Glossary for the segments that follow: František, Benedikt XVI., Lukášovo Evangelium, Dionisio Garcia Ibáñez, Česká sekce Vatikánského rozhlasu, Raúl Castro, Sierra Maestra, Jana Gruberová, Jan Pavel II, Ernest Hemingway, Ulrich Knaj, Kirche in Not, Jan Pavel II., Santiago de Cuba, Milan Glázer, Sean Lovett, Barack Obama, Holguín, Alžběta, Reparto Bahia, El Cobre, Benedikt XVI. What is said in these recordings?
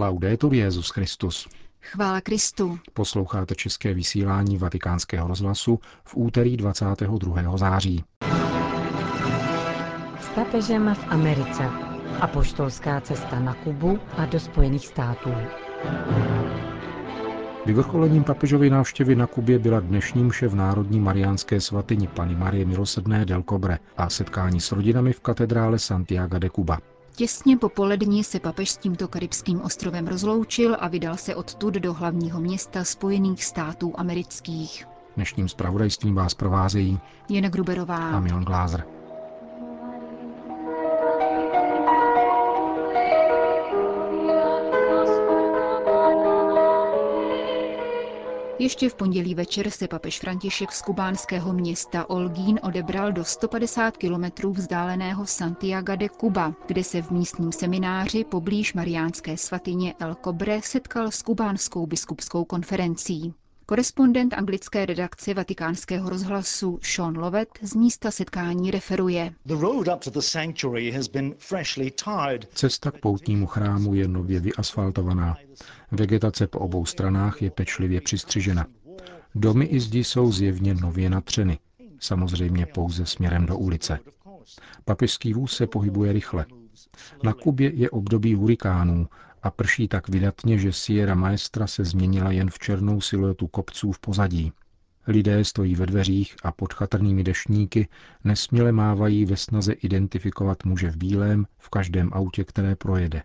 Laudetur Jesus Christus. Chvála Kristu. Posloucháte české vysílání Vatikánského rozhlasu v úterý 22. září. S papežem v Americe. Apoštolská cesta na Kubu a do Spojených států. Vyvrcholením papežovy návštěvy na Kubě byla dnešní mše v Národní mariánské svatyni Panny Marie Milosrdné del Cobre a setkání s rodinami v katedrále Santiago de Cuba. Těsně po poledni se papež s tímto karibským ostrovem rozloučil a vydal se odtud do hlavního města Spojených států amerických. Dnešním zpravodajstvím vás provázejí Jana Gruberová a Milan Glázer. Ještě v pondělí večer se papež František z kubánského města Holguín odebral do 150 kilometrů vzdáleného Santiago de Cuba, kde se v místním semináři poblíž mariánské svatyně El Cobre setkal s kubánskou biskupskou konferencí. Korespondent anglické redakce Vatikánského rozhlasu Sean Lovett z místa setkání referuje. Cesta k poutnímu chrámu je nově vyasfaltovaná. Vegetace po obou stranách je pečlivě přistřižena. Domy i zdi jsou zjevně nově natřeny, samozřejmě pouze směrem do ulice. Papežský vůz se pohybuje rychle. Na Kubě je období hurikánů a prší tak vydatně, že Sierra Maestra se změnila jen v černou siluetu kopců v pozadí. Lidé stojí ve dveřích a pod chatrnými deštníky nesměle mávají ve snaze identifikovat muže v bílém v každém autě, které projede.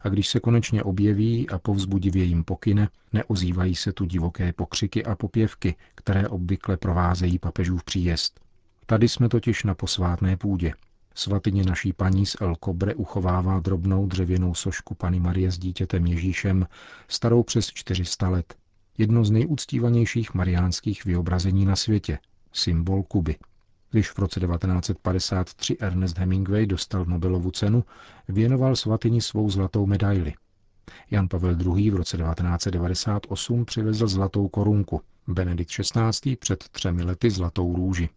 A když se konečně objeví a povzbudivě jim pokyne, neozývají se tu divoké pokřiky a popěvky, které obvykle provázejí papežův příjezd. Tady jsme totiž na posvátné půdě. Svatyně naší Paní z El Cobre uchovává drobnou dřevěnou sošku Panny Marie s dítětem Ježíšem, starou přes 400 let. Jedno z nejúctívanějších mariánských vyobrazení na světě, symbol Kuby. Když v roce 1953 Ernest Hemingway dostal Nobelovu cenu, věnoval svatyni svou zlatou medaili. Jan Pavel II. V roce 1998 přivezl zlatou korunku, Benedikt XVI. Před 3 lety zlatou růži.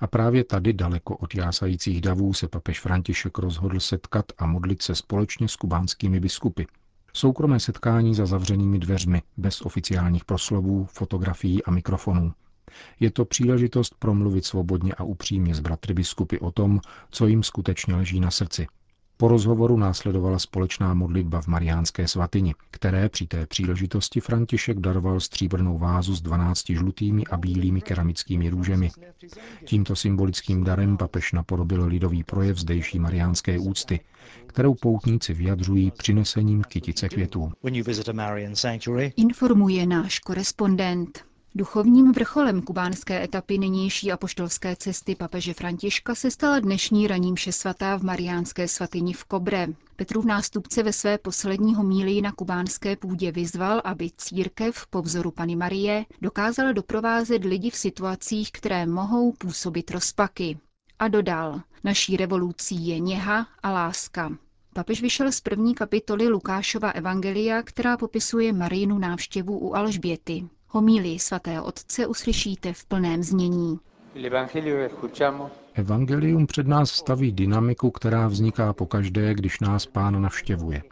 A právě tady, daleko od jásajících davů, se papež František rozhodl setkat a modlit se společně s kubánskými biskupy. Soukromé setkání za zavřenými dveřmi, bez oficiálních proslovů, fotografií a mikrofonů. Je to příležitost promluvit svobodně a upřímně s bratry biskupy o tom, co jim skutečně leží na srdci. Po rozhovoru následovala společná modlitba v mariánské svatyni, které při té příležitosti František daroval stříbrnou vázu s 12 žlutými a bílými keramickými růžemi. Tímto symbolickým darem papež napodobil lidový projev zdejší mariánské úcty, kterou poutníci vyjadřují přinesením kytice květů. Informuje náš korespondent. Duchovním vrcholem kubánské etapy nynější apoštolské cesty papeže Františka se stala dnešní ranní mše svatá v mariánské svatyni v Cobre. Petrův nástupce ve své poslední homílii na kubánské půdě vyzval, aby církev po vzoru Panny Marie dokázala doprovázet lidi v situacích, které mohou působit rozpaky. A dodal, naší revolucí je něha a láska. Papež vyšel z první kapitoly Lukášova Evangelia, která popisuje Mariinu návštěvu u Alžběty. Homílii svatého otce uslyšíte v plném znění. Evangelium před nás staví dynamiku, která vzniká pokaždé, když nás Pán navštěvuje.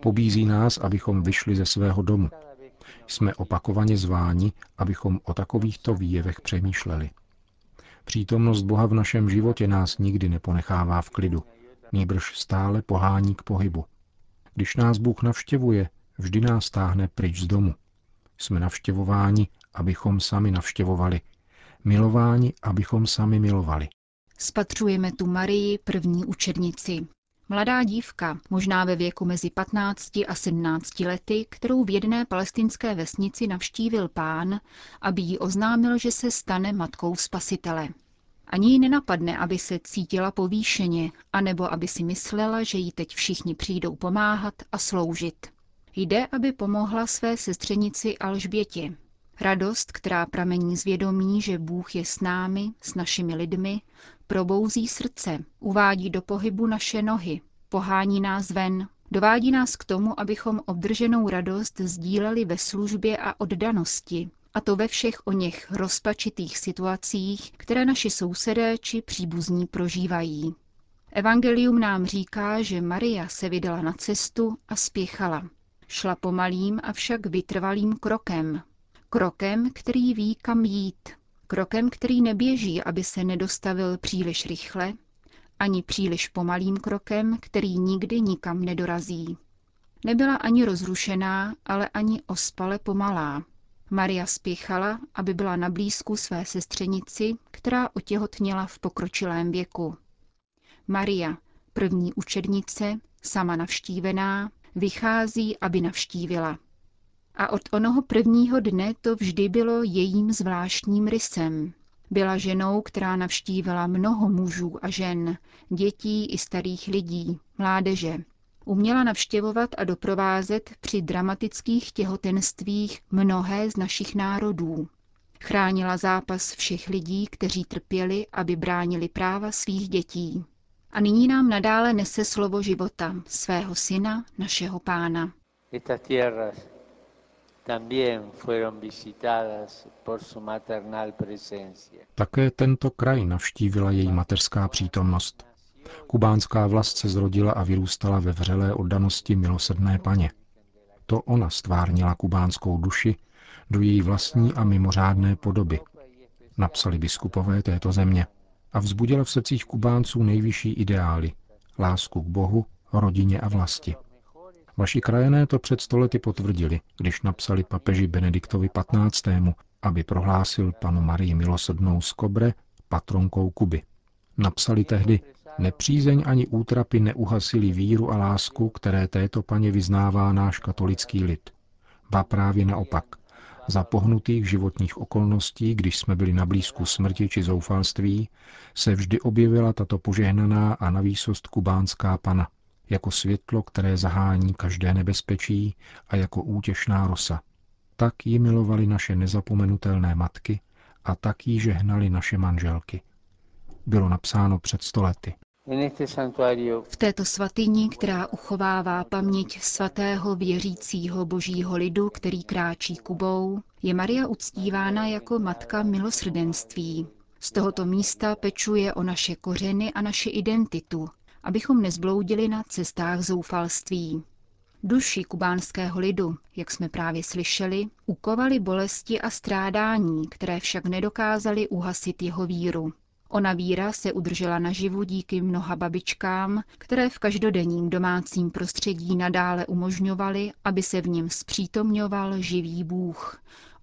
Pobízí nás, abychom vyšli ze svého domu. Jsme opakovaně zváni, abychom o takovýchto výjevech přemýšleli. Přítomnost Boha v našem životě nás nikdy neponechává v klidu. Nýbrž stále pohání k pohybu. Když nás Bůh navštěvuje, vždy nás táhne pryč z domu. Jsme navštěvováni, abychom sami navštěvovali. Milováni, abychom sami milovali. Spatřujeme tu Marii, první učednici. Mladá dívka, možná ve věku mezi 15 a 17 lety, kterou v jedné palestinské vesnici navštívil Pán, aby jí oznámil, že se stane matkou Spasitele. Ani ji nenapadne, aby se cítila povýšeně, anebo aby si myslela, že jí teď všichni přijdou pomáhat a sloužit. Jde, aby pomohla své sestřenici Alžbětě. Radost, která pramení z vědomí, že Bůh je s námi, s našimi lidmi, probouzí srdce, uvádí do pohybu naše nohy, pohání nás ven, dovádí nás k tomu, abychom obdrženou radost sdíleli ve službě a oddanosti, a to ve všech oněch rozpačitých situacích, které naši sousedé či příbuzní prožívají. Evangelium nám říká, že Maria se vydala na cestu a spěchala. Šla pomalým, avšak vytrvalým krokem. Krokem, který ví, kam jít. Krokem, který neběží, aby se nedostavil příliš rychle, ani příliš pomalým krokem, který nikdy nikam nedorazí. Nebyla ani rozrušená, ale ani ospale pomalá. Maria spěchala, aby byla na blízku své sestřenici, která otěhotněla v pokročilém věku. Maria, první učednice, sama navštívená, vychází, aby navštívila. A od onoho prvního dne to vždy bylo jejím zvláštním rysem. Byla ženou, která navštívila mnoho mužů a žen, dětí i starých lidí, mládeže. Uměla navštěvovat a doprovázet při dramatických těhotenstvích mnohé z našich národů. Chránila zápas všech lidí, kteří trpěli, aby bránili práva svých dětí. A nyní nám nadále nese slovo života, svého syna, našeho pána. Také tento kraj navštívila její mateřská přítomnost. Kubánská vlast se zrodila a vyrůstala ve vřelé oddanosti milosrdné paně. To ona stvárnila kubánskou duši do její vlastní a mimořádné podoby, napsali biskupové této země, a vzbudila v srdcích Kubánců nejvyšší ideály, lásku k Bohu, rodině a vlasti. Vaši krajané to před 100 lety potvrdili, když napsali papeži Benediktovi XVI., aby prohlásil panu Marii Milosrdnou z Kobre patronkou Kuby. Napsali tehdy: nepřízeň ani útrapy neuhasily víru a lásku, které této paně vyznává náš katolický lid. Ba právě naopak. Za pohnutých životních okolností, když jsme byli na blízku smrti či zoufalství, se vždy objevila tato požehnaná a navýsost kubánská pana, jako světlo, které zahání každé nebezpečí, a jako útěšná rosa. Tak ji milovali naše nezapomenutelné matky a tak ji žehnali naše manželky. Bylo napsáno před 100 lety. V této svatyni, která uchovává paměť svatého věřícího božího lidu, který kráčí Kubou, je Maria uctívána jako matka milosrdenství. Z tohoto místa pečuje o naše kořeny a naši identitu, abychom nezbloudili na cestách zoufalství. Duši kubánského lidu, jak jsme právě slyšeli, ukovaly bolesti a strádání, které však nedokázaly uhasit jeho víru. Ona víra se udržela naživu díky mnoha babičkám, které v každodenním domácím prostředí nadále umožňovaly, aby se v něm zpřítomňoval živý Bůh.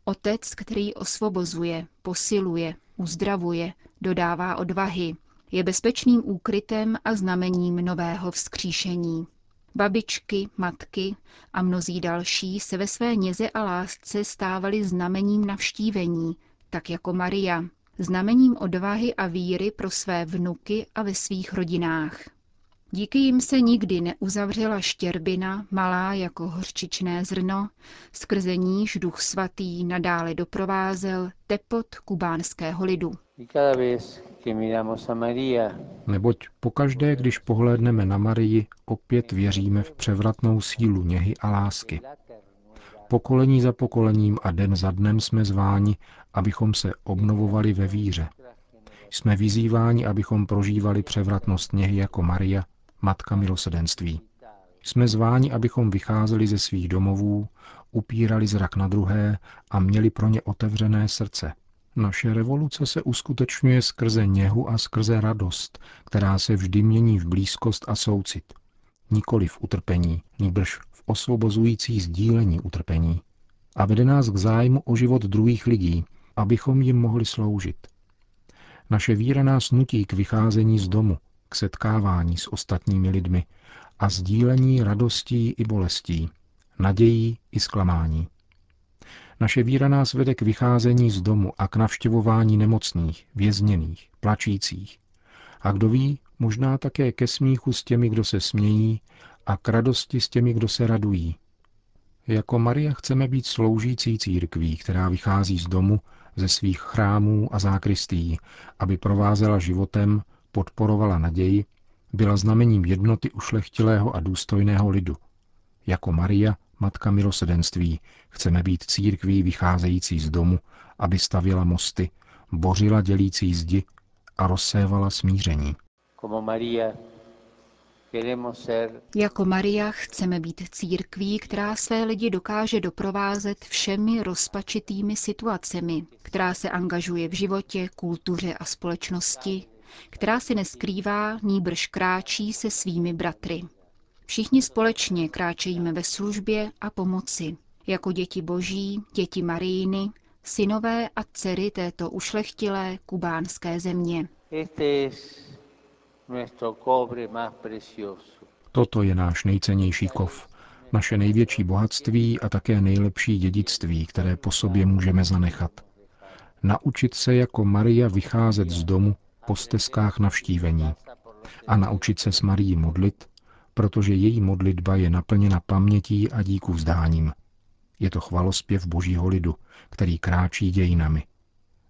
Otec, který osvobozuje, posiluje, uzdravuje, dodává odvahy, je bezpečným úkrytem a znamením nového vzkříšení. Babičky, matky a mnozí další se ve své něze a lásce stávali znamením navštívení, tak jako Maria, znamením odvahy a víry pro své vnuky a ve svých rodinách. Díky jim se nikdy neuzavřela štěrbina, malá jako hořčičné zrno, skrze níž Duch Svatý nadále doprovázel tepot kubánského lidu. Neboť pokaždé, když pohlédneme na Marii, opět věříme v převratnou sílu něhy a lásky. Pokolení za pokolením a den za dnem jsme zváni, abychom se obnovovali ve víře. Jsme vyzýváni, abychom prožívali převratnost něhy jako Maria, matka milosrdenství. Jsme zváni, abychom vycházeli ze svých domovů, upírali zrak na druhé a měli pro ně otevřené srdce. Naše revoluce se uskutečňuje skrze něhu a skrze radost, která se vždy mění v blízkost a soucit. Nikoli v utrpení, nýbrž v osvobozující sdílení utrpení. A vede nás k zájmu o život druhých lidí, abychom jim mohli sloužit. Naše víra nás nutí k vycházení z domu, k setkávání s ostatními lidmi a sdílení radostí i bolestí, nadějí i zklamání. Naše víra nás vede k vycházení z domu a k navštěvování nemocných, vězněných, plačících. A kdo ví, možná také ke smíchu s těmi, kdo se smějí, a k radosti s těmi, kdo se radují. Jako Maria chceme být sloužící církví, která vychází z domu, ze svých chrámů a zákristí, aby provázela životem, podporovala naději, byla znamením jednoty ušlechtilého a důstojného lidu. Jako Maria, matka milosrdenství, chceme být církví vycházející z domu, aby stavěla mosty, bořila dělící zdi a rozsévala smíření. Jako Maria chceme být církví, která své lidi dokáže doprovázet všemi rozpačitými situacemi, která se angažuje v životě, kultuře a společnosti, která si neskrývá, nýbrž kráčí se svými bratry. Všichni společně kráčejíme ve službě a pomoci, jako děti Boží, děti Marijiny, synové a dcery této ušlechtilé kubánské země. Toto je náš nejcennější kov, naše největší bohatství a také nejlepší dědictví, které po sobě můžeme zanechat. Naučit se jako Maria vycházet z domu po stezkách navštívení a naučit se s Marií modlit, protože její modlitba je naplněna pamětí a díku vzdáním. Je to chvalospěv Božího lidu, který kráčí dějinami.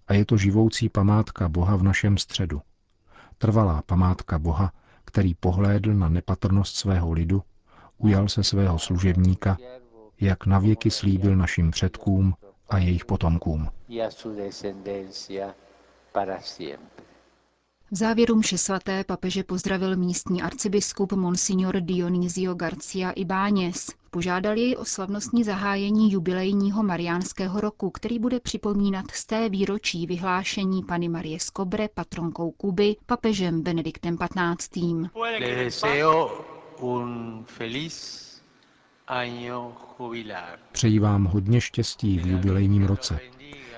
A je to živoucí památka Boha v našem středu. Trvalá památka Boha, který pohlédl na nepatrnost svého lidu, ujal se svého služebníka, jak navěky slíbil našim předkům a jejich potomkům. V závěru mše svaté papeže pozdravil místní arcibiskup monsignor Dionisio Garcia Ibáñez. Požádal jej o slavnostní zahájení jubilejního mariánského roku, který bude připomínat 100. výročí vyhlášení Panny Marie z Cobre patronkou Kuby papežem Benediktem XVI. Přeji vám hodně štěstí v jubilejním roce.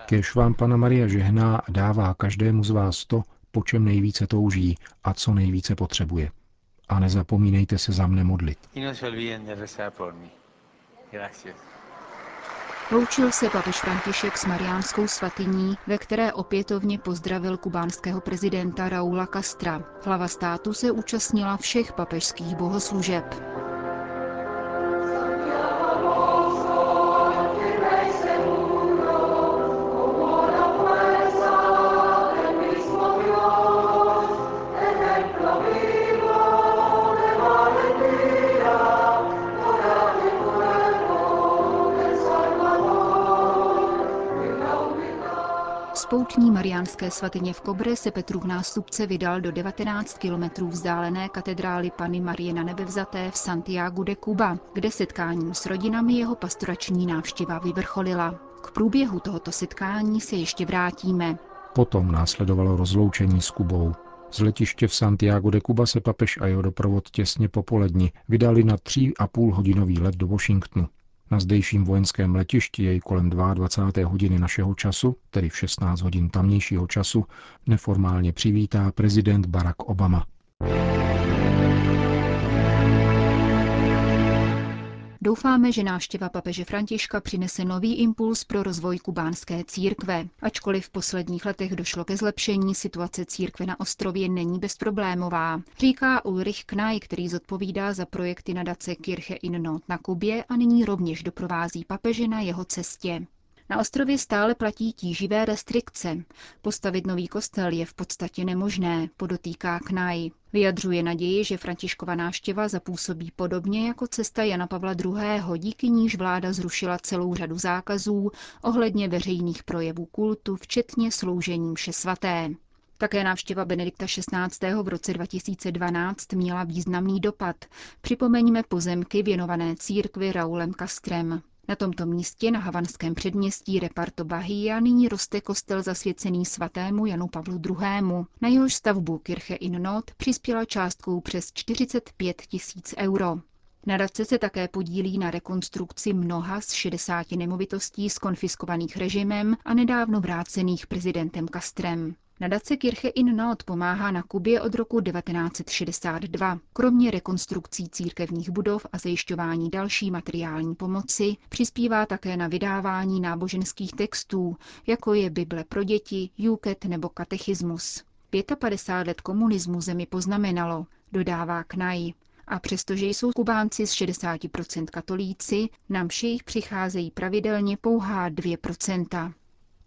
Kéž vám Panna Maria žehná a dává každému z vás to, po čem nejvíce touží a co nejvíce potřebuje. A nezapomínejte se za mne modlit. Loučil se papež František s mariánskou svatyní, ve které opětovně pozdravil kubánského prezidenta Raúla Castra. Hlava státu se účastnila všech papežských bohoslužeb. Z poutní mariánské svatyně v Cobre se Petrův nástupce vydal do 19 kilometrů vzdálené katedrály Panny Marie na Nebevzaté v Santiago de Cuba, kde setkáním s rodinami jeho pastorační návštěva vyvrcholila. K průběhu tohoto setkání se ještě vrátíme. Potom následovalo rozloučení s Kubou. Z letiště v Santiago de Cuba se papež a jeho doprovod těsně popoledni vydali na 3,5hodinový let do Washingtonu. Na zdejším vojenském letišti jej kolem 22. hodiny našeho času, tedy v 16 hodin tamnějšího času, neformálně přivítá prezident Barack Obama. Doufáme, že návštěva papeže Františka přinese nový impuls pro rozvoj kubánské církve. Ačkoliv v posledních letech došlo ke zlepšení, situace církve na ostrově není bezproblémová, říká Ulrich Knaj, který zodpovídá za projekty nadace Kirche in Not na Kubě a nyní rovněž doprovází papeže na jeho cestě. Na ostrově stále platí tíživé restrikce. Postavit nový kostel je v podstatě nemožné, podotýká Knaj. Vyjadřuje naději, že Františkova návštěva zapůsobí podobně jako cesta Jana Pavla II., díky níž vláda zrušila celou řadu zákazů ohledně veřejných projevů kultu, včetně sloužení mše svaté. Také návštěva Benedikta XVI. V roce 2012 měla významný dopad. Připomeňme pozemky věnované církvi Raúlem Castrem. Na tomto místě na havanském předměstí Reparto Bahia nyní roste kostel zasvěcený svatému Janu Pavlu II. Na jehož stavbu Kirche in Not přispěla částkou přes 45 000 euro. Nadace se také podílí na rekonstrukci mnoha z 60 nemovitostí skonfiskovaných režimem a nedávno vrácených prezidentem Castrem. Nadace Kirche in Not pomáhá na Kubě od roku 1962. Kromě rekonstrukcí církevních budov a zajišťování další materiální pomoci přispívá také na vydávání náboženských textů, jako je Bible pro děti, juket nebo katechismus. 55 let komunismu zemi poznamenalo, dodává Knaj. A přestože jsou Kubánci z 60% katolíci, na mši jich přicházejí pravidelně pouhá 2%.